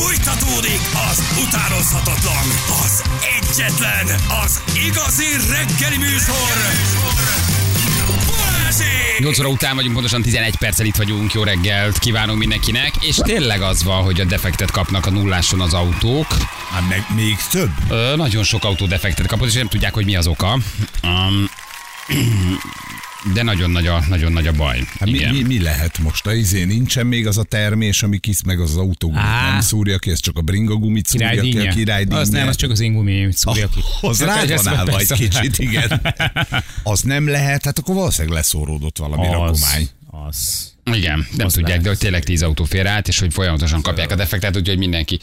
Folytatódik az utánozhatatlan, az egyetlen, az igazi reggeli műsor. 8 óra után vagyunk, pontosan 11 perccel itt vagyunk, jó reggelt kívánunk mindenkinek, és tényleg az van, hogy a defektet kapnak a nulláson az autók. Hát meg még több? Nagyon sok autó defektet kapott, és nem tudják, hogy mi az oka. De nagyon nagy a baj. Hát mi lehet most? A izé nincsen még az a termés, ami kisz meg az autógumit nem szúrja ki, ez csak a bringagumit szúrja ki, a királydínje. Az nem, az csak az ingumi szúrja ki. Az rád van állva egy kicsit, igen. Az nem lehet, hát akkor valószínűleg leszóródott valami rakomány. Az. Igen, nem tudják, de hogy tényleg 10 autó fér át, és hogy folyamatosan kapják a defektet, úgyhogy mindenki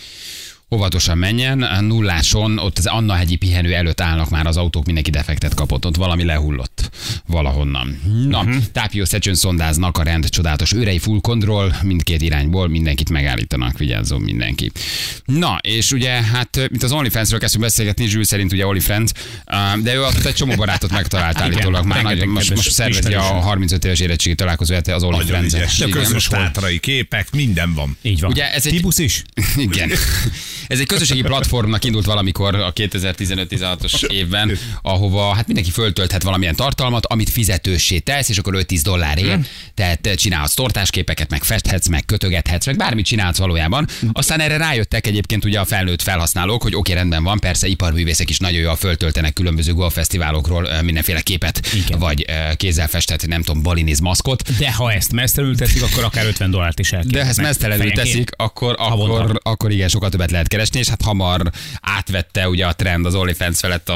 óvatosan menjen, a nulláson, ott az Anna-hegyi pihenő előtt állnak már az autók, mindenki defektet kapott, ott valami lehullott valahonnan. Na, Tápió Szecsen szondáznak a rend csodálatos őrei, full control, mindkét irányból mindenkit megállítanak, vigyázzon mindenki. Na, és ugye, hát mint az OnlyFans-ről kezdtünk beszélgetni, Zsül szerint ugye OnlyFans, de ő adott egy csomó barátot megtalált állítólag, már nagyon, most szervezi a 35 éves érettségi találkozóját az OnlyFans-et. Közös tátrai képek, minden van. Így van. Ugye, ez egy... Tibusz is? Igen. Ez egy közösségi platformnak indult valamikor a 2015-16-os évben, ahova hát mindenki föltölthet valamilyen tartalmat, amit fizetőssé tesz, és akkor 5-10 dollárért. Tehát csinálhatsz tortásképeket, meg festhetsz, meg kötögethetsz, meg bármit csinálsz valójában. Aztán erre rájöttek egyébként ugye a felnőtt felhasználók, hogy oké, rendben van, persze iparművészek is nagyon jól föltöltenek különböző golffesztiválokról mindenféle képet, igen, vagy kézzel festett, nem tudom, baliniz maszkot. De ha ezt mesztelenül teszik, akkor akár 50 dollárt is elkérnek. De ha ezt mesztelenül teszik, akkor igen, sokat többet lehet keresni, és hát hamar átvette ugye a trend, az OnlyFans felett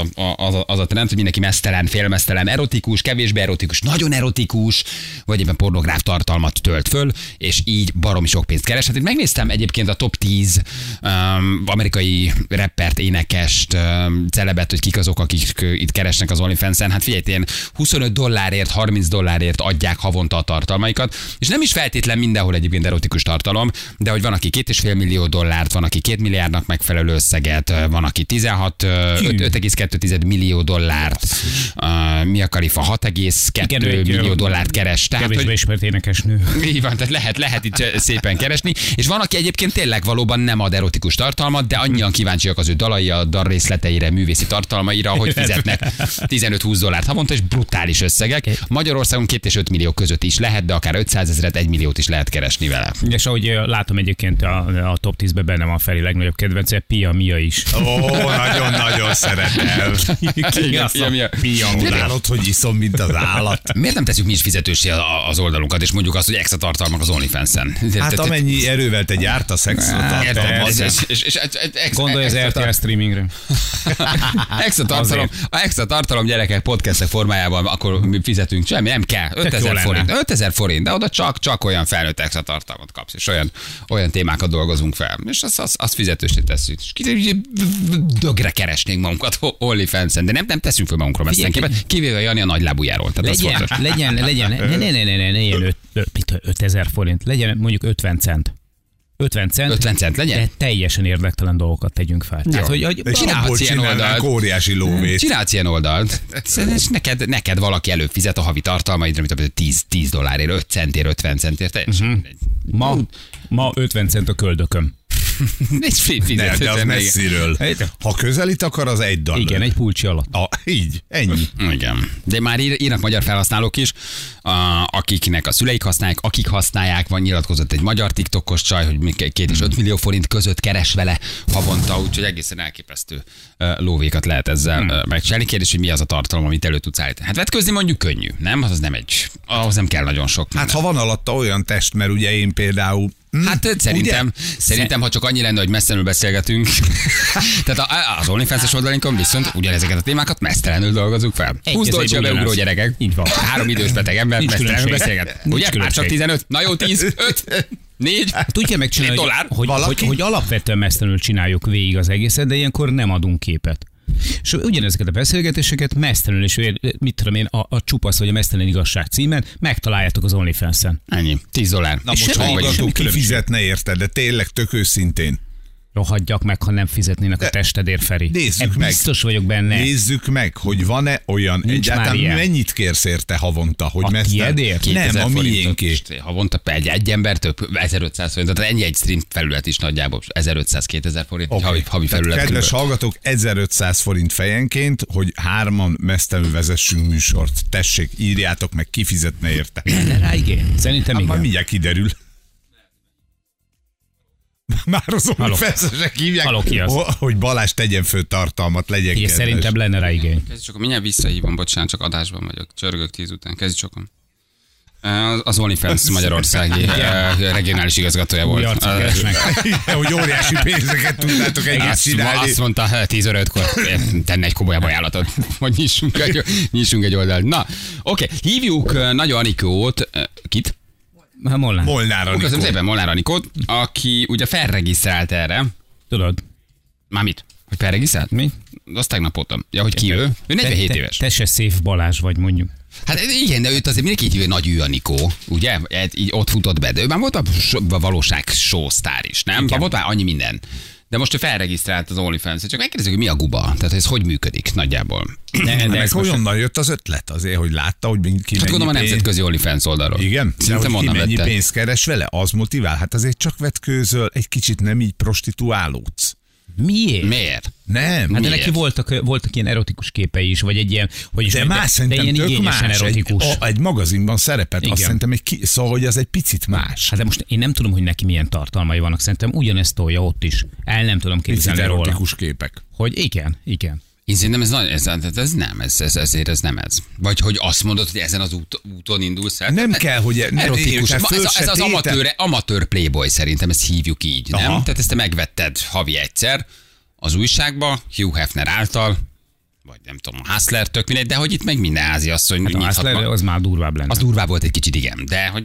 az a trend, hogy mindenki mesztelen, félmesztelen, erotikus, kevésbé erotikus, nagyon erotikus, vagy éppen pornográf tartalmat tölt föl, és így baromi sok pénzt keres. Hát én megnéztem egyébként a top 10 amerikai rappert, énekest, celebet, hogy kik azok, akik itt keresnek az OnlyFans-en. Hát figyelj, én 25 dollárért, 30 dollárért adják havonta a tartalmaikat, és nem is feltétlen mindenhol egyébként erotikus tartalom, de hogy van, aki 2,5 millió dollárt, van, aki 2 milliárdnak megfelelő összeget, van, aki 5,2 millió dollárt, Mia Khalifa 6,2 millió dollárt keres. Kevésbé ismert énekesnő. Így van, tehát lehet itt szépen keresni, és van, aki egyébként tényleg valóban nem ad erotikus tartalmat, de annyian kíváncsiak az ő dalai, a dal részleteire, művészi tartalmaira, hogy fizetnek 15-20 dollárt havonta, és brutális összegek. Magyarországon 2 és 5 millió között is lehet, de akár 500 000-et, 1 milliót is lehet keresni vele. És ahogy látom egyébként a top 10-ben benne van Feri legnagyobb kedvence, Pia Mia is. Nagyon-nagyon szeretem. Pia, tudálod, hogy iszom, mint az állat. Miért nem teszünk mi is fizetőssé az oldalunkat, és mondjuk azt, hogy extra tartalmak az OnlyFans-en? Hát amennyi erővel te gyárt a szextartalmat. Gondolj az RTL streamingre. Extra tartalom, gyerekek, podcastek formájában, akkor mi fizetünk, semmi, nem kell. 5000 forint, de oda csak olyan felnőtt extra tartalmat kapsz, és olyan témákat dolgozunk fel. És azt fizetősé tesszük. Dögre keresnénk magunkat OnlyFans-en, de nem teszünk fel magunkról mesztelenképpen, kivéve Jani a nagylábújáról. Legyen, ne ilyen 5000 forint, legyen mondjuk 50 cent. 50 cent legyen? De teljesen érdektelen dolgokat tegyünk fel. Tehát, hogy csinálhatsz ilyen oldalt. Óriási lóvét. Csinálhatsz ilyen oldalt. És neked valaki előbb fizet a havi tartalmaidra, mint 10 dollárért, 5 centért, 50 centért. Ma 50 cent a köldököm. Nem, de az messziről. Ha közelít, akar az egy dollár. Igen, egy pulcsi alatt. Így, ennyi. Igen. De már írnak magyar felhasználók is, akiknek a szüleik használják, akik használják, van, nyilatkozott egy magyar TikTokos csaj, hogy 2 és 5 millió forint között keres vele havonta, úgyhogy egészen elképesztő lóvékat lehet ezzel megcsinálni. Kérdés, hogy mi az a tartalom, amit elő tudsz állítani. Hát vetkőzni mondjuk könnyű, nem? Az nem egy, ahhoz nem kell nagyon sok. Hát ha van alatta olyan test, mert ugye én például hát szerintem, ha csak annyi lenne, hogy messzelenül beszélgetünk. Tehát az OnlyFans-es oldalinkon viszont ugyanezeket a témákat messzelenül dolgozunk fel. 20 dolcsa beugró gyerekek. Így van. 3 idős beteg ember messzelenül beszélget. Ugye? Már csak 15. Na jó, 10, 5, 4. Hát úgy kell megcsinálni, hogy alapvetően messzelenül csináljuk végig az egészet, de ilyenkor nem adunk képet. És ugyanezeket a beszélgetéseket mesztelenül, és mit tudom én, a csupasz vagy a mesztelen igazság címen megtaláljátok az OnlyFans-en. Ennyi. $10. Na most hallgatók kifizetne érted, de tényleg tök őszintén. rohadjak meg, ha nem fizetnének a testedért, Feri. Nézzük meg. Biztos vagyok benne. Nézzük meg, hogy van-e olyan egyáltalán, mennyit kérsz érte havonta, hogy a tiédért? Nem, a miénké. Havonta egy embertől 1500 forint, tehát ennyi egy stream felület is nagyjából 1500-2000 forint, okay. havi felület. Tehát, kedves hallgatók, 1500 forint fejenként, hogy hárman mesztelenül vezessünk műsort. Tessék, írjátok meg, ki fizetne érte. Rá igen. Szerintem igen. Már mindjárt kiderül. Már azon feszesek hívják, hogy Balázs tegyen fő tartalmat, legyen kedves. Szerintem lenne rá igény. Kezdj sokan, mindjárt visszahívom, bocsánat, csak adásban vagyok. Csörgök 10 után, kezdj sokan. Az OnlyFans magyarországi regionális igazgatója volt. Igen, hogy óriási pénzeket tudnátok egész csinálni. Azt mondta 10-5-kor, tenne egy komoly ajánlatot, hogy nyissunk egy oldalt. Na, oké, hívjuk Nagy Anikót. Kit? Molnár Anikó. Köszönöm szépen Molnár Anikót, aki ugye felregisztrált erre. Tudod? Már mit? Hogy felregisztrált? Mi? Azt tegnap voltam. Ja, hogy ki ő? Ő 47 éves. Te se Szép Balázs vagy, mondjuk. Hát igen, de őt azért mindenki hívja Nagy Anikó, ugye? Így ott futott be, de ő már volt a valóság show sztár is, nem? Igen. Volt már annyi minden. De most ő felregisztrált az OnlyFans-re, csak megkérdezzük, hogy mi a guba, tehát ez hogy működik nagyjából. De ez honnan jött az ötlet azért, hogy látta, hogy ki mennyi pénz. Hát gondolom a nemzetközi OnlyFans oldalról. Igen, de hogy ki mennyi pénzt keres vele, az motivál. Hát azért csak vetkőzöl, egy kicsit nem így prostituálódsz. Miért? Nem. Hát de neki voltak ilyen erotikus képei is, vagy egy ilyen, hogy is de más szerintem ilyen tök más. Erotikus. Egy magazinban szerepelt, azt szerintem szóval, hogy az egy picit más. Hát de most én nem tudom, hogy neki milyen tartalmai vannak, szerintem ugyanezt tolja ott is. El nem tudom képzelni róla. Erotikus képek. Hogy igen. Én szerintem ez nem ez. Vagy hogy azt mondod, hogy ezen az úton indulsz el. Nem kell, hogy erotikus. Ez az amatőr playboy, szerintem ezt hívjuk így, nem? Tehát ezt te megvetted havi egyszer az újságba, Hugh Hefner által, vagy nem tudom, Hustler, tök mindegy, de hogy itt meg minden háziasszony nyithat. A Hustler az már durvább lenne. Az durvább volt egy kicsit, igen, de hogy...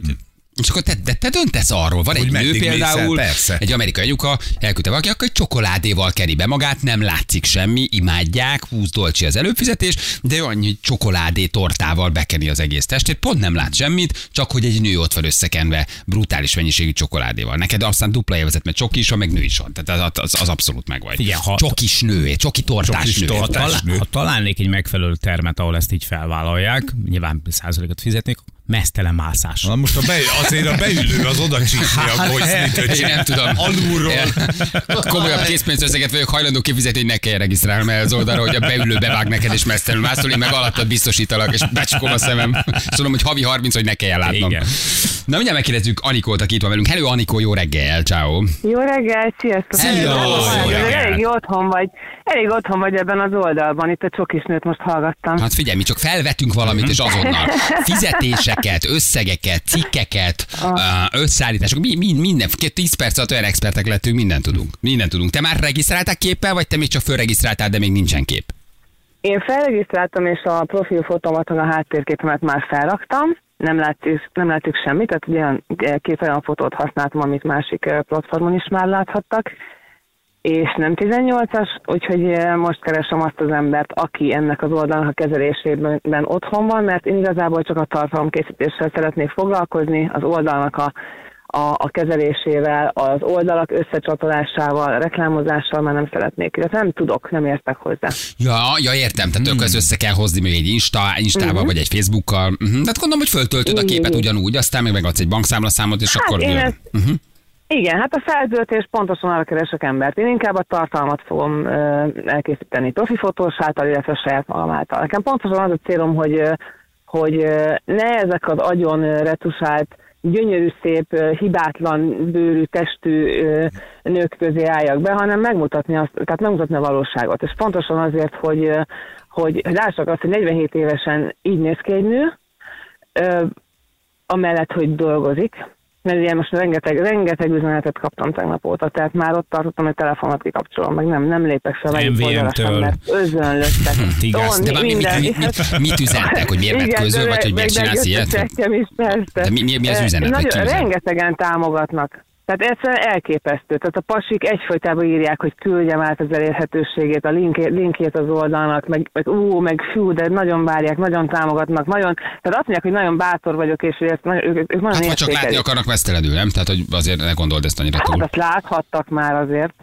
És akkor te döntesz arról, van hogy egy nő például, egy amerikai anyuka, elküldte valaki, akkor egy csokoládéval keri be magát, nem látszik semmi, imádják, 20 dolcsi az előfizetés, de annyi csokoládé tortával bekeni az egész testét, pont nem lát semmit, csak hogy egy nő ott van összekenve brutális mennyiségű csokoládéval. Neked aztán dupla élvezet, mert csoki is van, meg nő is van. Tehát az abszolút megvan. Csokis nő, csoki tortás nő. Ha találnék egy megfelelő termet, ahol ezt így felvállalják, nyilván 100%-ot fizetnék, mesztelen mászás. Na most azért a beülő az oda csípni a bocsmit. Én nem tudom. Alulról. Komolyabb készpénzösszeget vagyok hajlandó kifizetni, hogy ne kell regisztrálnom el az oldalra, hogy a beülő bevág neked és mesztelen mászol, én meg alattad biztosítalak, és becskom a szemem. Szólom, hogy havi 30, hogy ne kelljen látnom. Igen. Na mindjárt megkérdezzük Anikót, aki itt van velünk. Hello Anikó, jó reggel, ciao. Jó reggel, sziasztok. Elég otthon vagy ebben az oldalban, itt a csokis nőt most hallgattam. Hát figyelj, mi csak felvetünk valamit, és azonnal fizetéseket, összegeket, cikkeket, összeállítások, minden, 10 perc alatt olyan expertek lettünk, mindent tudunk. Te már regisztráltál képpel, vagy te még csak fölregisztráltál, de még nincsen kép? Én felregisztráltam, és a profilfotomaton a háttérképemet már felraktam. Nem látszik semmit, tehát ilyen két olyan fotót használtam, amit másik platformon is már láthattak. És nem 18-as, úgyhogy most keresem azt az embert, aki ennek az oldalnak a kezelésében otthon van, mert én igazából csak a tartalomkészítéssel szeretnék foglalkozni, az oldalnak a kezelésével, az oldalak összecsatolásával, reklámozással már nem szeretnék. De nem tudok, nem értek hozzá. Ja értem, tehát ők az össze kell hozni még egy Instával, vagy egy Facebookkal. Tehát gondolom, hogy föltöltöd a képet ugyanúgy, aztán meg megadsz egy bankszámlaszámot, és hát akkor... Igen, hát a feltöltés pontosan arra keresek embert. Én inkább a tartalmat fogom elkészíteni profifotós által, illetve saját magam által. Nekem pontosan az a célom, hogy ne ezek az agyon retusált, gyönyörű, szép, hibátlan bőrű, testű nők közé álljak be, hanem megmutatni a valóságot. És pontosan azért, hogy lássak azt, hogy 47 évesen így néz ki egy nő, amellett, hogy dolgozik, mert ugye most rengeteg üzenetet kaptam tegnap óta, tehát már ott tartottam, hogy telefonot kikapcsolom, meg nem lépek fel egy oldalra, mert özönlöttek. De már mit üzentek, hogy miért vetközöl, vagy hogy miért csinálsz ilyet? De mi az üzenet? Rengetegen támogatnak. Tehát egyszerűen elképesztő. Tehát a pasik egyfolytában írják, hogy küldjem át az elérhetőségét, a linkjét az oldalnak, meg fú, de nagyon várják, nagyon támogatnak, nagyon... Tehát azt mondják, hogy nagyon bátor vagyok, és hogy ezt ők nagyon értékelik. Hát csak látni akarnak mesztelenül, nem? Tehát, hogy azért ne gondold ezt annyira túl. Hát azt láthattak már azért.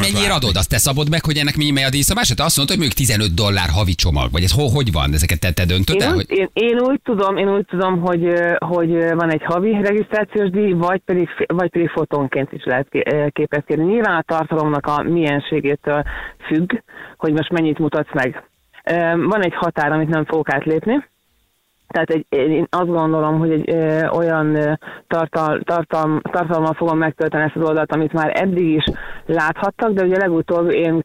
Mennyiért adod? Azt te szabod meg, hogy ennek mennyi a díjszabásra? Te azt mondod, hogy mondjuk $15 havi csomag, vagy ez hogy van? Ezeket te döntöd el? Én úgy tudom, hogy van egy havi regisztrációs díj, vagy pedig fotónként is lehet képet kérni. Nyilván a tartalomnak a mienségétől függ, hogy most mennyit mutatsz meg. Van egy határ, amit nem fogok átlépni. Tehát én azt gondolom, hogy egy olyan tartalommal fogom megtölteni ezt az oldalt, amit már eddig is láthattak, de ugye legutóbb én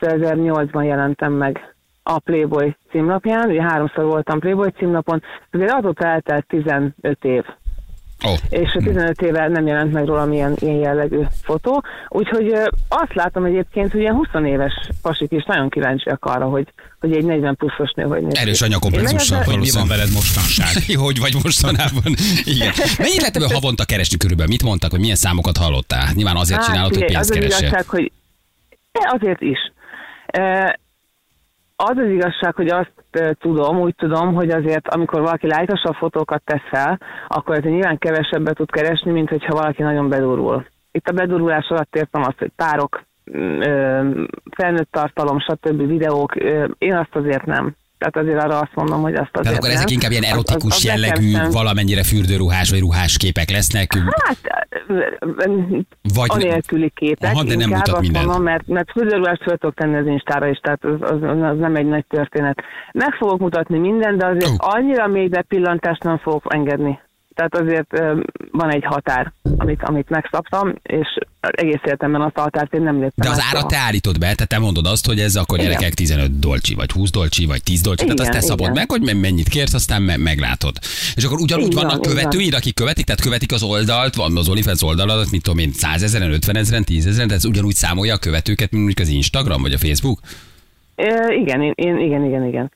2008-ban jelentem meg a Playboy címlapján, ugye 3-szor voltam Playboy címlapon, azért azóta eltelt 15 év. Oh. És 15 éve nem jelent meg rólam ilyen jellegű fotó. Úgyhogy azt látom egyébként, hogy ilyen 20 éves pasik is nagyon kíváncsiak arra, hogy egy 40 pluszos nő hogy néz ki. Erős anyakomplexussal, hogy mi van veled mostanság. Hogy vagy mostanában? Igen. Mennyit lehet ebből havonta keresni körülbelül? Mit mondtak, hogy milyen számokat hallottál? Nyilván azért csinálod, hogy pénzt keresel. Az igazság, hogy azért is. Az az igazság, hogy azt tudom, úgy tudom, hogy azért, amikor valaki lájtosabb fotókat tesz fel, akkor azért nyilván kevesebbet tud keresni, mint hogyha valaki nagyon bedurul. Itt a bedurulás alatt értem azt, hogy párok, felnőtt tartalom, stb. Videók, én azt azért nem. Tehát azért arra azt mondom, hogy azt azért. De akkor ezek inkább ilyen erotikus az jellegű, valamennyire fürdőruhás vagy ruhás képek lesznek? Hát, vagy anélküli képek. Aha, de nem mutat mindent. Mondom, mert fürdőruhást fel tudok tenni az Instára is, tehát az nem egy nagy történet. Meg fogok mutatni mindent, de azért annyira mélybe pillantást nem fogok engedni. Tehát azért van egy határ, amit megszabtam, és egész életemben azt a határt én nem léptem. De az árat te állítod be, tehát te mondod azt, hogy ez akkor gyerekek 15 dolcsi, vagy 20 dolcsi, vagy 10 dolcsi, tehát azt te szabod meg, hogy mennyit kérsz, aztán meglátod. És akkor ugyanúgy vannak követőid, akik követik, tehát követik az oldalt, van az OnlyFans oldaladat, mit tudom én, 100 000, 50 000, 10 000, tehát ugyanúgy számolja a követőket, mint mondjuk az Instagram, vagy a Facebook? Igen.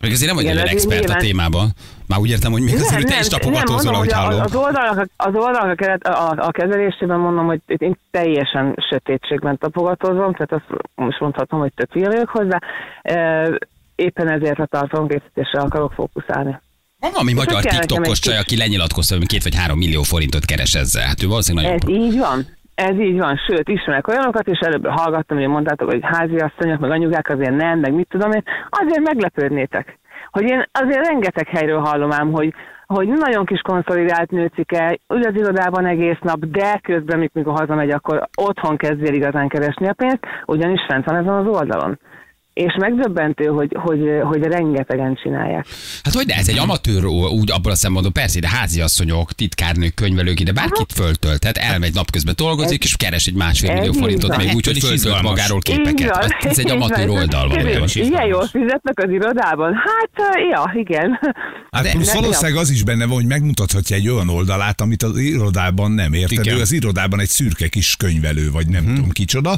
Még azért nem vagy egy expert a témában. Már úgy értem, hogy még az, hogy te is tapogatózol, ahogy hallom. Az oldalak a kezelésében mondom, hogy én teljesen sötétségben tapogatózom, tehát azt most mondhatom, hogy tök jövök hozzá. Éppen ezért a tartalomkészítésre akarok fókuszálni. Van valami magyar TikTokos csaj, aki lenyilatkozta, hogy 2 vagy 3 millió forintot keres ezzel. Hát ő valószínűleg nagyon... Ez így van, sőt, ismerek olyanokat, és előbb hallgattam, hogy mondtátok, hogy háziasszonyok, meg anyugák azért nem, meg mit tudom én, azért meglepődnétek. Hogy én azért rengeteg helyről hallom ám, hogy nagyon kis konszolidált nőcike, ül az irodában egész nap, de közben, mikor hazamegy, akkor otthon kezdél igazán keresni a pénzt, ugyanis fent van ezen az oldalon. És megdöbbentő, hogy rengetegen csinálják. Hát hogy de ez egy amatőr, úgy abból a szempontból, persze, de háziasszonyok, titkárnők, könyvelők, de bárkit föltölthet, elmegy napközben dolgozik, és keres egy 1,5 millió forintot még úgy, hogy föltölt magáról képeket. Ez egy amatőr oldal van. Ilyen jól fizetnek az irodában? Hát, ja, igen. Hát plusz valószínűleg az is benne van, hogy megmutathatja egy olyan oldalát, amit az irodában nem érted. Ő az irodában egy szürke kis könyvelő, vagy nem tudom kicsoda.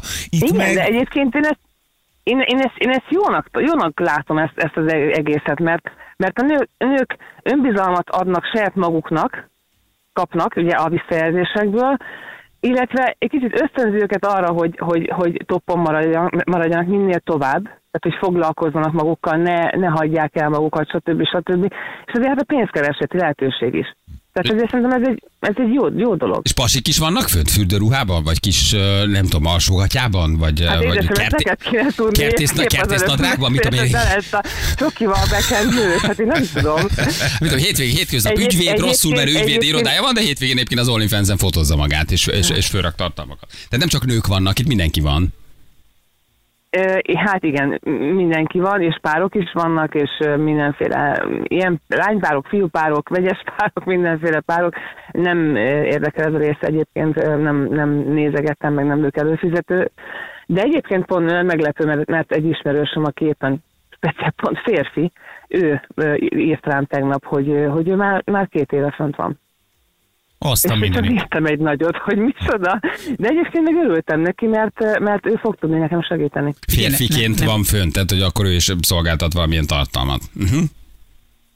Én ezt jónak látom ezt az egészet, mert a nők önbizalmat adnak saját maguknak, kapnak ugye a visszajelzésekből, illetve egy kicsit ösztönzi őket arra, hogy toppon maradjanak minél tovább, tehát hogy foglalkozzanak magukkal, ne hagyják el magukat, stb. És azért hát a pénzkereseti lehetőség is. Tehát azért szerintem ez egy jó dolog. És pasik is vannak fönt fürdőruhában? Vagy kis, nem tudom, alsógatjában? Vagy kertésznadrágban? Mit tudom én? Csokival bekendőt, hát én nem tudom. Mit tudom, hétköznap ügyvéd, rosszul, mert ügyvéd irodája van, de hétvégén éppen az OnlyFans-en fotózza magát, és fölrak tartalmakat. Tehát nem csak nők vannak, itt mindenki van. Hát igen, mindenki van, és párok is vannak, és mindenféle ilyen lánypárok, fiúpárok, vegyes párok, mindenféle párok. Nem érdekel ez a része egyébként, nem nézegettem, meg nem lők előfizető. De egyébként pont meglepő, mert egy ismerősöm, aki éppen pont férfi, ő írt rám tegnap, hogy ő már 2 éve fönt van. És csak írtam egy nagyot, hogy micsoda. De egyébként meg örültem neki, mert ő fog tudni nekem segíteni. Férfiként van fönt, tehát hogy akkor ő is szolgáltat valamilyen tartalmat.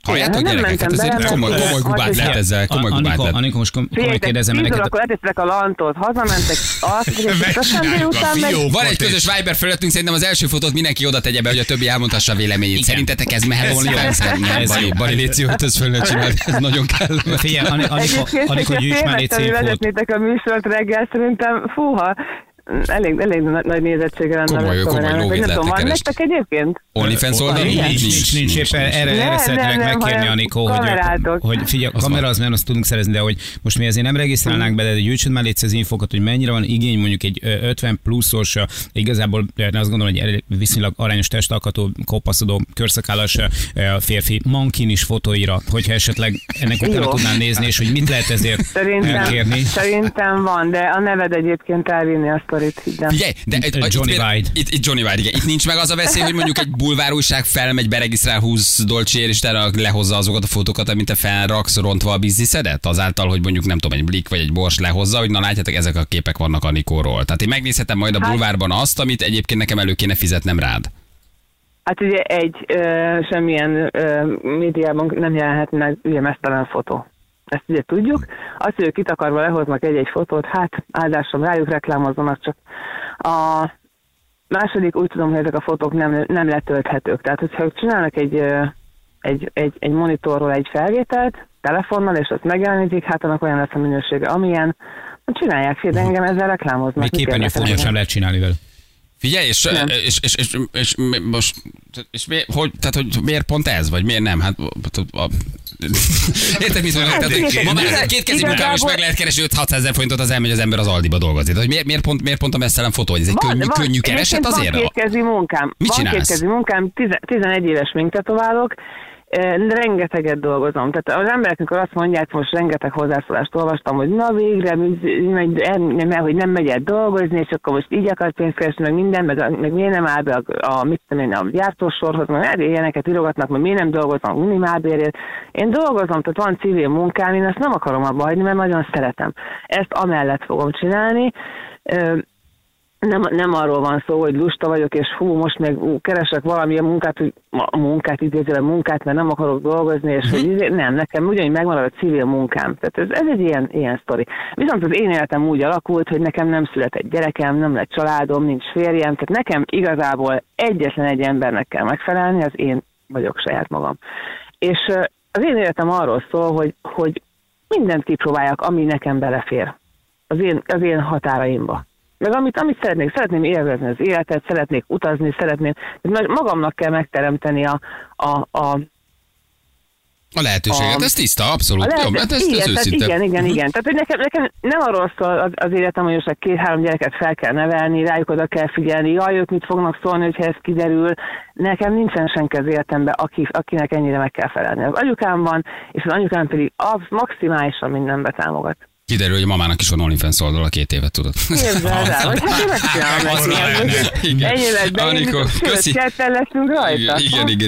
Halljátok, gyerekeket, ez egy komoly gubát lett ezzel. Anikó, most komoly kérdezem neked. 10 órakor letesztek a lantól, hazamentek, van egy közös Viber felületünk, szerintem az első fotót mindenki oda tegye be, hogy a többi elmondhassa a véleményét. Szerintetek ez mehet volna? Bari, léci, hogy ezt fel ne csináld, ez nagyon kell. Figyelj, Anikó, gyűjts már léci infót. Vezetnétek a műsort reggel, szerintem fúha. Elég nagy nézettsége lenne. Komoly lóvét lehetne keresni. Van nektek egyébként? OnlyFans oldal? Nincs. Éppen erre szeretnék megkérni, Anikó, hogy figyelj, kamera az, mert azt tudunk szerezni, de hogy most mi azért nem regisztrálnánk be, de gyűjtsön már létsz az infokat, hogy mennyire van igény mondjuk egy 50 pluszos, igazából azt gondolom, hogy viszonylag arányos testalkatú, kopaszodó, körszakállas férfi mankin is fotóira, hogyha esetleg ennek utána tudnám nézni, és hogy mit lehet ezért kérni. Szerintem van, de a neved egyébként elvinni azt. Figyelj, de itt Johnny White, igen. Itt nincs meg az a veszély, hogy mondjuk egy bulvár újság felmegy, beregisztrál 20 dolcsiért, és te lehozza azokat a fotókat, amit te felraksz, rontva a bizniszedet? Azáltal, hogy mondjuk nem tudom, egy Blik vagy egy Bors lehozza, hogy na látjátok, ezek a képek vannak Anikóról. Tehát én megnézhetem majd a bulvárban azt, amit egyébként nekem elő kéne fizetnem rád. Hát ugye semmilyen médiában nem jelenhet meg ugye meztelen fotó. Ezt ugye tudjuk. Azt, hogy ők kitakarva lehoznak egy-egy fotót, hát áldásom rájuk, reklámozzanak csak. A második úgy tudom, hogy ezek a fotók nem letölthetők. Tehát, hogyha ők csinálnak egy monitorról egy felvételt, telefonnal, és azt megjelenítik, hát annak olyan lesz a minősége, amilyen. Csinálják fél, de engem ezzel reklámoznak. Még képernyőfóton sem lehet csinálni vele. Figyelj, és most, és hogy, tehát, hogy miért pont ez, vagy miért nem? Hát, érted, mit mondom? Ma már kétkezi munkában is meg lehet keresni 5-600 forintot, az elmegy az ember az Aldiba dolgozni. Tehát, hogy miért pont a messzelem fotó? Ez egy könnyű kereset azért? Van kétkezi munkám. Mit csinálsz? Van kétkezi munkám, 11 éves minktetoválok, rengeteget dolgozom. Tehát az emberek, amikor azt mondják, most rengeteg hozzászólást olvastam, hogy na végre, hogy nem megy el dolgozni, és akkor most így akar pénzt keresni, meg minden, meg miért nem áll be a gyártósorhoz, meg ilyeneket írogatnak, meg miért nem dolgozom minimálbérért. Én dolgozom, tehát van civil munkám, én ezt nem akarom abba hagyni, mert nagyon szeretem. Ezt amellett fogom csinálni. Nem arról van szó, hogy lusta vagyok, és most még keresek valamilyen munkát, hogy idézőben munkát, mert nem akarok dolgozni, és hogy nem, nekem ugyanúgy megmarad a civil munkám. Tehát ez egy ilyen sztori. Viszont az én életem úgy alakult, hogy nekem nem született gyerekem, nem lett családom, nincs férjem, tehát nekem igazából egyetlen egy embernek kell megfelelni, az én vagyok saját magam. És az én életem arról szól, hogy mindent kipróbáljak, ami nekem belefér. Az én határaimba. Meg amit szeretném élvezni az életet, szeretnék utazni, magamnak kell megteremteni a lehetőséget, ez tiszta, abszolút. Igen. Tehát, hogy nekem nem arról szól az életem, hogy most 2-3 gyereket fel kell nevelni, rájuk oda kell figyelni, jaj, ők mit fognak szólni, hogyha ez kiderül. Nekem nincsen senki az életemben, akinek ennyire meg kell felelni. Az anyukám van, és az anyukám pedig maximálisan mindenbe támogat. Kiderül, hogy a mamának is van OnlyFans oldal, a 2 évet tudod. Képzeld el, hogy hát én megcsinálom. Ennyileg, köszi. Ketten leszünk rajta.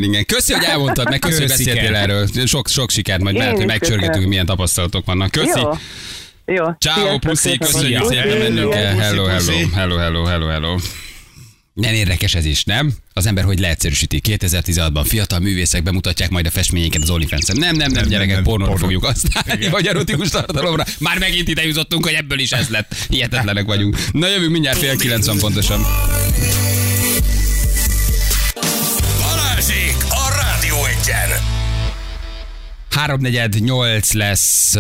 Igen. Köszi, hogy elmondtad meg, köszi, hogy beszéltél erről. Sok sikert, majd lehet, hogy megcsörgetünk, milyen tapasztalatok vannak. Köszi. Jó. Ciao, puszi, köszönjük szépen, mennünk el. Hello. Nem érdekes ez is, nem? Az ember hogy leegyszerűsíti. 2016-ban fiatal művészek bemutatják majd a festményeket az OnlyFans-en. Nem, gyerekek, pornóra fogjuk használni, vagy erotikus tartalomra. Már megint ide jutottunk, hogy ebből is ez lett. Hihetetlenek vagyunk. Na jövünk mindjárt 8:30 pontosan. Balázsék a Rádió 1-en! 7:45 lesz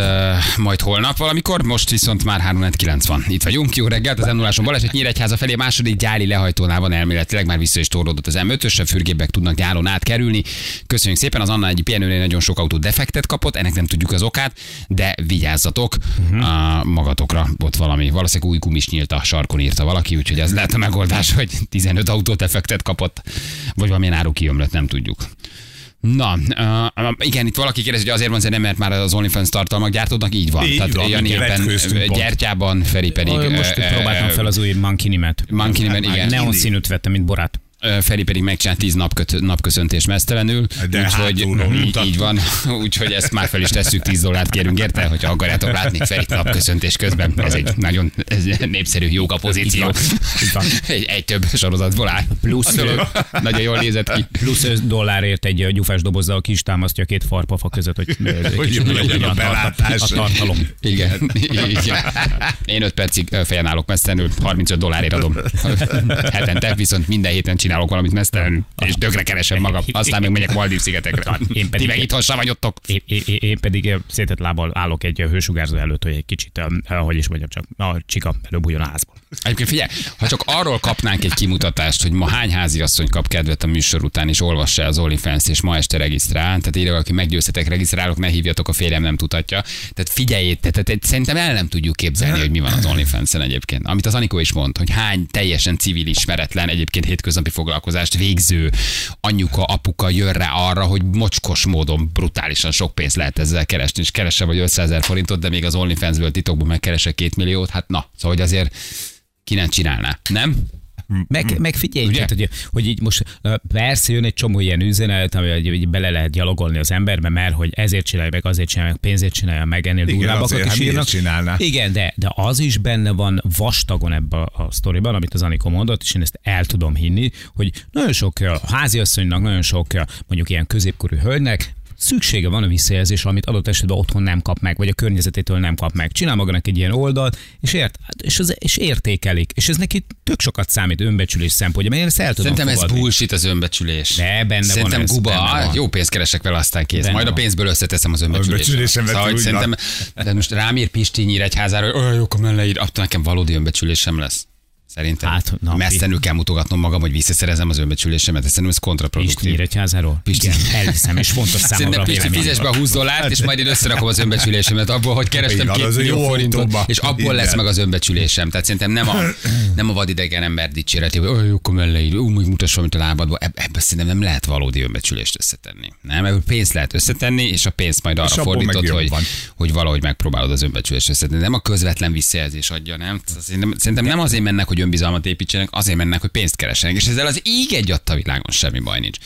majd holnap valamikor, most viszont már 7:50 van. Itt vagyunk, jó reggelt, az M0-áson baleset Nyíregyháza felé, második gyári lehajtónál van elméletileg, már vissza is torlódott az M5-ös, fürgébbek tudnak gyáron átkerülni. Köszönjük szépen, az Anna egy pihenőnél nagyon sok autó defektet kapott, ennek nem tudjuk az okát, de vigyázzatok magatokra, ott valami. Valószínűleg új gumis nyílt a sarkon, írta valaki, úgyhogy ez lehet a megoldás, hogy 15 autó defektet kapott, vagy valamilyen áru kiömlött, nem tudjuk. Na, igen, itt valaki kérdezi, hogy azért van zene, mert már az OnlyFans tartalmak gyártódnak, így van. Tehát Janében, gyertyában, Feri pedig... Most próbáltam fel az új Mankinimet, igen. Neon színűt vettem, mint Borát. Feri pedig megcsinált 10 napköszöntés mesztelenül, úgyhogy így van, úgyhogy ezt már fel is tesszük, $10 kérünk érte, hogyha akarjátok látni Feri napköszöntés közben. Ez egy nagyon népszerű jóga pozíció. Egy több sorozatból áll. Plusz Nagyon jól nézett ki. Plusz $5 egy gyufás dobozzal ki is támasztja két farpafa között, hogy legyen a belátás. A tartalom. Igen. Én 5 percig fejen állok mesztelenül, $35 adom. Hetente, viszont minden héten csinálok valamit mesztelenül, és tökre keresem magam. Aztán még megyek Maldív-szigetekre. Ti meg itthon sem vagyottok. Én pedig szétett lábbal állok egy hősugárzó előtt, hogy egy kicsit, ahogy is mondjam, csak a csika előbújjon a házból. Egyébként figyelj, ha csak arról kapnánk egy kimutatást, hogy ma hány háziasszony kap kedvet a műsor után, és olvassa az OnlyFans-t, és ma este regisztrál, tehát írja, aki meggyőztetek, regisztrálok, ne hívjatok, a férjem nem tudhatja. Tehát figyeljétek, tehát szerintem el nem tudjuk képzelni, hogy mi van az OnlyFans-en egyébként. Amit az Anikó is mond, hogy hány teljesen civil, ismeretlen, egyébként hétköznapi foglalkozást végző anyuka, apuka jön rá arra, hogy mocskos módon brutálisan sok pénzt lehet ezzel keresni, és keresem vagy 500 000 forintot, de még az OnlyFans-ből titokban megkeresek 2 milliót, hát na, szóval hogy azért ki nem csinálná, nem? Meg figyeljük, hát, hogy így most persze jön egy csomó ilyen üzenet, hogy bele lehet gyalogolni az emberbe, mert hogy ezért csinálja meg, azért csinálja meg, pénzért csinálja meg, ennél durvábbakat is írnak. Igen, de az is benne van vastagon ebben a sztoriban, amit az Anikó mondott, és én ezt el tudom hinni, hogy nagyon sok háziasszonynak, nagyon sok mondjuk ilyen középkorú hölgynek szüksége van a visszajelzésre, amit adott esetben otthon nem kap meg, vagy a környezetétől nem kap meg. Csinál magának egy ilyen oldalt, és értékelik. És ez neki tök sokat számít önbecsülés szempontjából. Én ezt el tudom fogadni. Szerintem ez bullshit, az önbecsülés. De benne szerintem van ez. Guba, jó pénzt keresek vele, aztán kész. Benne majd van. A pénzből összeteszem az önbecsülésem. Szóval, szerintem, de most rám ír Pisti Nyíregyházára, hogy olyan jók a melleid, attól nekem valódi önbecsülésem lesz. Szerintem hát, messzenül kell mutogatnom magam, hogy visszaszerezem az önbecsülésemet. Szerintem ez kontraproduktív. Pisti Nyíregyházáról? Pisti. Igen, elhiszem, és fontos számomra. Szerintem Pisti fizes be a $20, és majd én összerakom az önbecsülésemet abból, hogy kerestem 2 millió forintot, és abból lesz meg az önbecsülésem. Tehát szerintem nem a vadidegen ember dicséreti, hogy olyan jók a melleid, úgy mutass valamit a lábadból. Ebben szerintem nem lehet valódi önbecsülést összetenni. Nem, ebből pénzt lehet összetenni, és a pénzt majd arra fordítod, hogy valahogy megpróbálod az önbecsülést összetenni. Nem a közvetlen visszajelzés adja, nem? Szerintem nem azért mennek, hogy önbizalmat építsenek, azért mennek, hogy pénzt keresenek, és ezzel az íg egy adta világon semmi baj nincs.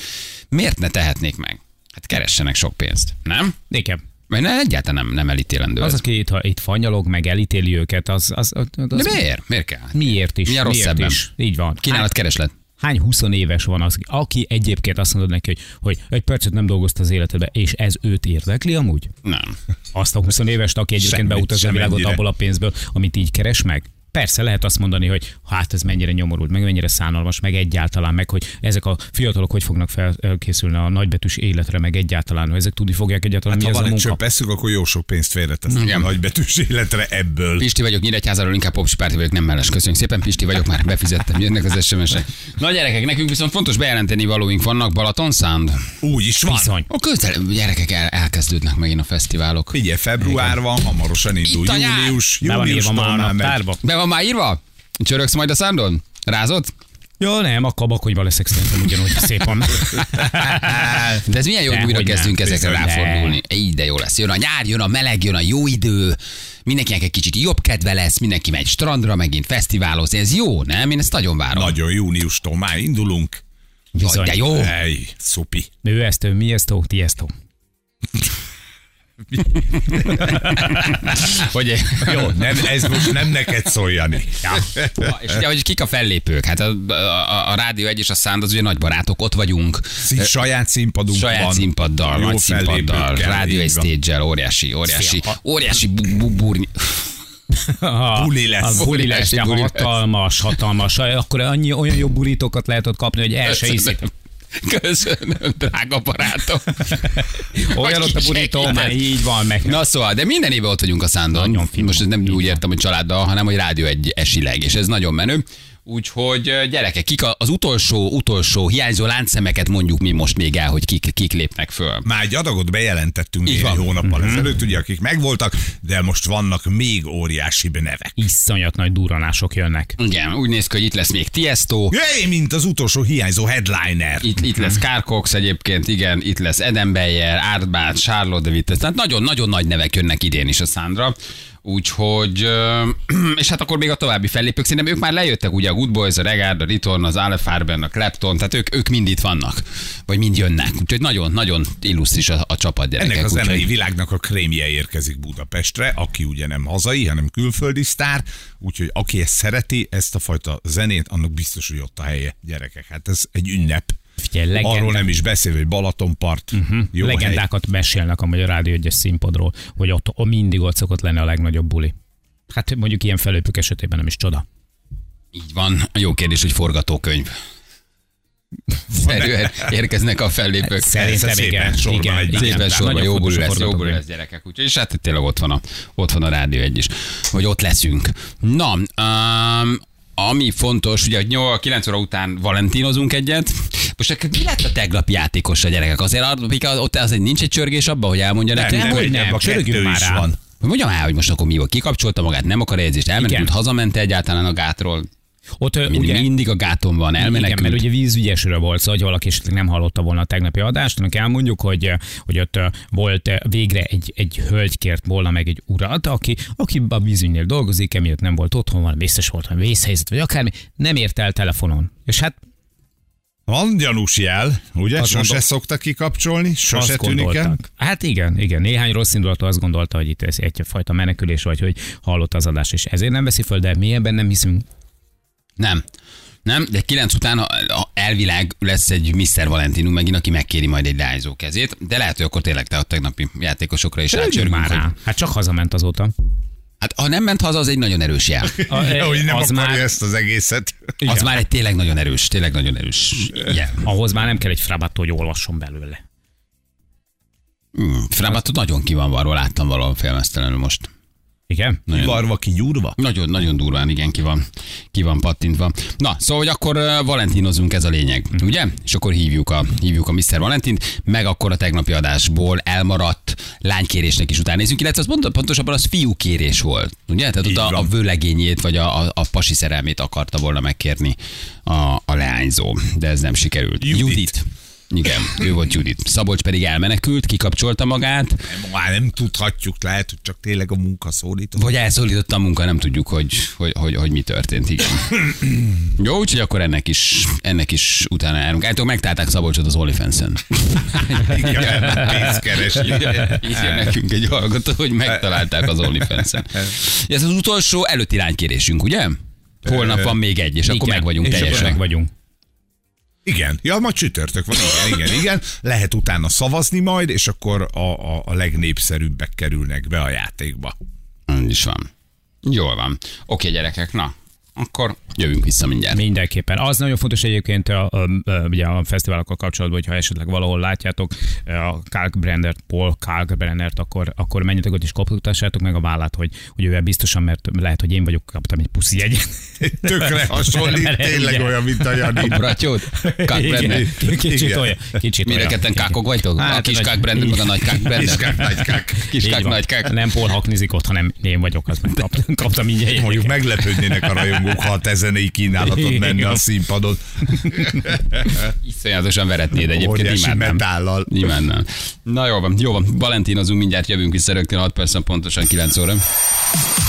Miért ne tehetnék meg? Hát keressenek sok pénzt, nem? Igen. Mert egyáltalán nem elítélendő. Az, aki itt fanyalog, meg elítéli őket, az de miért? Miért kell? Miért is? Milyen rossz ebben? Így van. Kínálat, kereslet. Hány 20 éves van az, aki egyébként azt mondod neki, hogy egy percet nem dolgozta az életedbe, és ez őt érdekli amúgy? Nem. Azt a 20 évest, aki egyébként beutazza a világot abból a pénzből, amit így keres meg? Persze lehet azt mondani, hogy hát ez mennyire nyomorult, meg mennyire szánalmas, meg egyáltalán, meg hogy ezek a fiatalok hogy fognak felkészülni a nagybetűs életre, meg egyáltalán, hogy ezek tudni fogják egyáltalán, hát mi ez a munka. Ha van egy csöpeszük, akkor jó sok pénzt félreteszünk a nagybetűs életre ebből. Pisti vagyok, Nyíregyházáról, inkább Popsi párti vagyok, nem mellás. Köszönjük szépen, Pisti vagyok, már befizettem, jönnek az SMS-ek. Na gyerekek, nekünk viszont fontos bejelenteni valóink vannak. Balatonszánd. Úgy is van. Viszont. A közel gyerekek elkezdődnek megint a fesztiválok. Figyelj, február van, hamarosan indul. Július már már írva? Csöröksz majd a számdon? Rázod? Jó, nem, a kabakonyban leszek szerintem ugyanúgy szépen. De ez milyen jó, újra kezdünk ezekre ráfordulni. Így de jó lesz. Jön a nyár, jön a meleg, jön a jó idő. Mindenkinek egy kicsit jobb kedve lesz, mindenki megy strandra, megint fesztiválozni. Ez jó, nem? Én ezt nagyon várom. Nagyon, júniustól már indulunk. Bizony. De jó. Ej, szupi. Ő ezt, mi ezt, ti ezt. Hogy jó, nem, ez most nem neked szól, Jani. Ja. És ugye, hogy kik a fellépők? Hát a Rádió 1 és a Sound az ugye nagy barátok, ott vagyunk. Saját színpadunk van. Saját színpaddal, nagy színpaddal, Rádió 1 stage-el, óriási burni. Buli lesz, hatalmas. Akkor annyi olyan jó burítókat lehet ott kapni, hogy el se hiszik. Köszönöm, drága barátom. Olyan ott a burító, már így van meg. Na szóval, de minden éve ott vagyunk a Soundon. Most nem úgy értem, hogy családdal, hanem hogy Rádió 1 esileg, és ez nagyon menő. Úgyhogy gyerekek, kik az utolsó hiányzó láncszemeket mondjuk mi most még el, hogy kik lépnek föl. Már egy adagot bejelentettünk egy hónappal ezelőtt, ugye, akik megvoltak, de most vannak még óriásibb nevek. Iszonyat nagy durranások jönnek. Igen, úgy néz ki, hogy itt lesz még Tiesto. Jé, mint az utolsó hiányzó headliner. Itt lesz Carl Cox egyébként, igen, itt lesz Eden Beyer, Art Bach, Charlotte de Wittes. Tehát nagyon-nagyon nagy nevek jönnek idén is a Soundra. Úgyhogy, és hát akkor még a további fellépők, szerintem ők már lejöttek, ugye a Good Boys, a Regard, a Return, az Aleph Harben, a Clapton, tehát ők mind itt vannak, vagy mind jönnek. Úgyhogy nagyon-nagyon illusztris a csapat gyerekek. Ennek az zenei világnak a krémje érkezik Budapestre, aki ugye nem hazai, hanem külföldi sztár, úgyhogy aki ezt szereti, ezt a fajta zenét, annak biztos, hogy ott a helye, gyerekek. Hát ez egy ünnep. Figyelj, arról nem is beszél, hogy Balatonpart. Jó legendákat hely. Mesélnek amúgy a Rádió 1-es színpadról, hogy ott mindig ott szokott lenni a legnagyobb buli. Hát mondjuk ilyen felépők esetében nem is csoda. Így van. Jó kérdés, hogy forgatókönyv. Szerűen érkeznek a fellépők. Szerintem szépen sorban, jó buli lesz, gyerekek. Úgyhogy, és hát tényleg ott van a Rádió 1 is, hogy ott leszünk. Na, ami fontos, ugye 9 óra után valentinozunk egyet. Most mi lett a tegnap játékos a gyerekek? Azért ott azért nincs egy csörgés abban, hogy elmondja nekünk, hogy nem, a csörögjünk már rá. Van. Mondjam el, hogy most akkor mi volt, kikapcsolta magát, nem akar érzést, elmenekült, hazament egyáltalán a gátról. Ott ugye, mindig a gáton van, elmenekült. Igen, mert ugye vízügyesről volt szó, hogy valaki esetleg nem hallotta volna a tegnapi adást, annak elmondjuk, hogy ott volt végre egy hölgy kért volna meg egy urat, aki a vízügynél dolgozik, emiatt nem volt otthon, van vészes volt, van vészhelyzet, vagy akármi, nem ért el telefonon. És hát van gyanús jel, ugye? Sose szoktak kikapcsolni, sose tűnik el. Hát igen. Néhány rossz indulatú azt gondolta, hogy itt ez egyfajta menekülés, vagy hogy hallott az adás, és ezért nem veszi föl, de mi ebben nem hiszünk. Nem, de 9 után elvileg lesz egy Mr. Valentino megint, aki megkéri majd egy leányzó kezét, de lehet, hogy akkor tényleg te a tegnapi játékosokra is rácsörgünk. Már rá. Hát csak hazament azóta. Hát ha nem ment haza, az egy nagyon erős jel. Hogy nem akarja már ezt az egészet. Igen. Az már egy tényleg nagyon erős jel. Ahhoz már nem kell egy Frabatot, hogy olvasson belőle. Frabatot nagyon ki van varva, láttam valahol félmeztelenül most. Igen? Kivarva, kigyúrva? Nagyon durván, igen, ki van pattintva. Na, szóval, hogy akkor valentinozunk, ez a lényeg, ugye? És akkor hívjuk a Mr. Valentint, meg akkor a tegnapi adásból elmaradt lánykérésnek is utána nézzünk, illetve az pontosabban az fiúkérés volt, ugye? Tehát ott a vőlegényét, vagy a pasi szerelmét akarta volna megkérni a leányzó, de ez nem sikerült. Judit. Igen, ő volt Judit. Szabolcs pedig elmenekült, kikapcsolta magát. Már nem tudhatjuk, lehet, hogy csak tényleg a munka szólított. Vagy elszólított a munka, nem tudjuk, hogy mi történt. Igen. Jó, úgyhogy akkor ennek is utána járunk. Állítok, megtálták Szabolcsot az OnlyFans-en. Igen, pénzkeresni. Írja nekünk egy hallgató, hogy megtalálták az OnlyFans-en. Ez az utolsó előtti lánykérésünk, ugye? Holnap van még egy, és akkor meg vagyunk teljesen. Igen, ja, ma csütörtök van, igen. Lehet utána szavazni majd, és akkor a legnépszerűbbek kerülnek be a játékba. Is van. Jól van. Oké, gyerekek, na, akkor jövünk vissza mindjárt. Mindenképpen. Az nagyon fontos egyébként a fesztiválokkal kapcsolatban, hogyha esetleg valahol látjátok a Paul Kalkbrennert, akkor menjetek ott és kopogtassátok meg a vállát, hogy ővel biztosan, mert lehet, hogy én vagyok, kaptam egy puszi jegyet. Tökre hasonlít, tényleg olyan, mint a Jani. A bratyót? Kalkbrenner. Kicsit olyan. Mire ketten kákok vagytok? A kis Kalkbrenner, meg a nagy Kalkbrenner. Kis kák, nagy kák. Nem Paul haknizik ott, hanem én vagyok, azt kaptam így jegyet. Mondjuk meglepődnének a rajongók, ha te zenei kínálatod menne a színpadon. Iszonyatosan veretnéd egyébként, imádnám. Na jó van, valentinozunk, mindjárt jövünk vissza rögtön 6 percen pontosan 9 óra.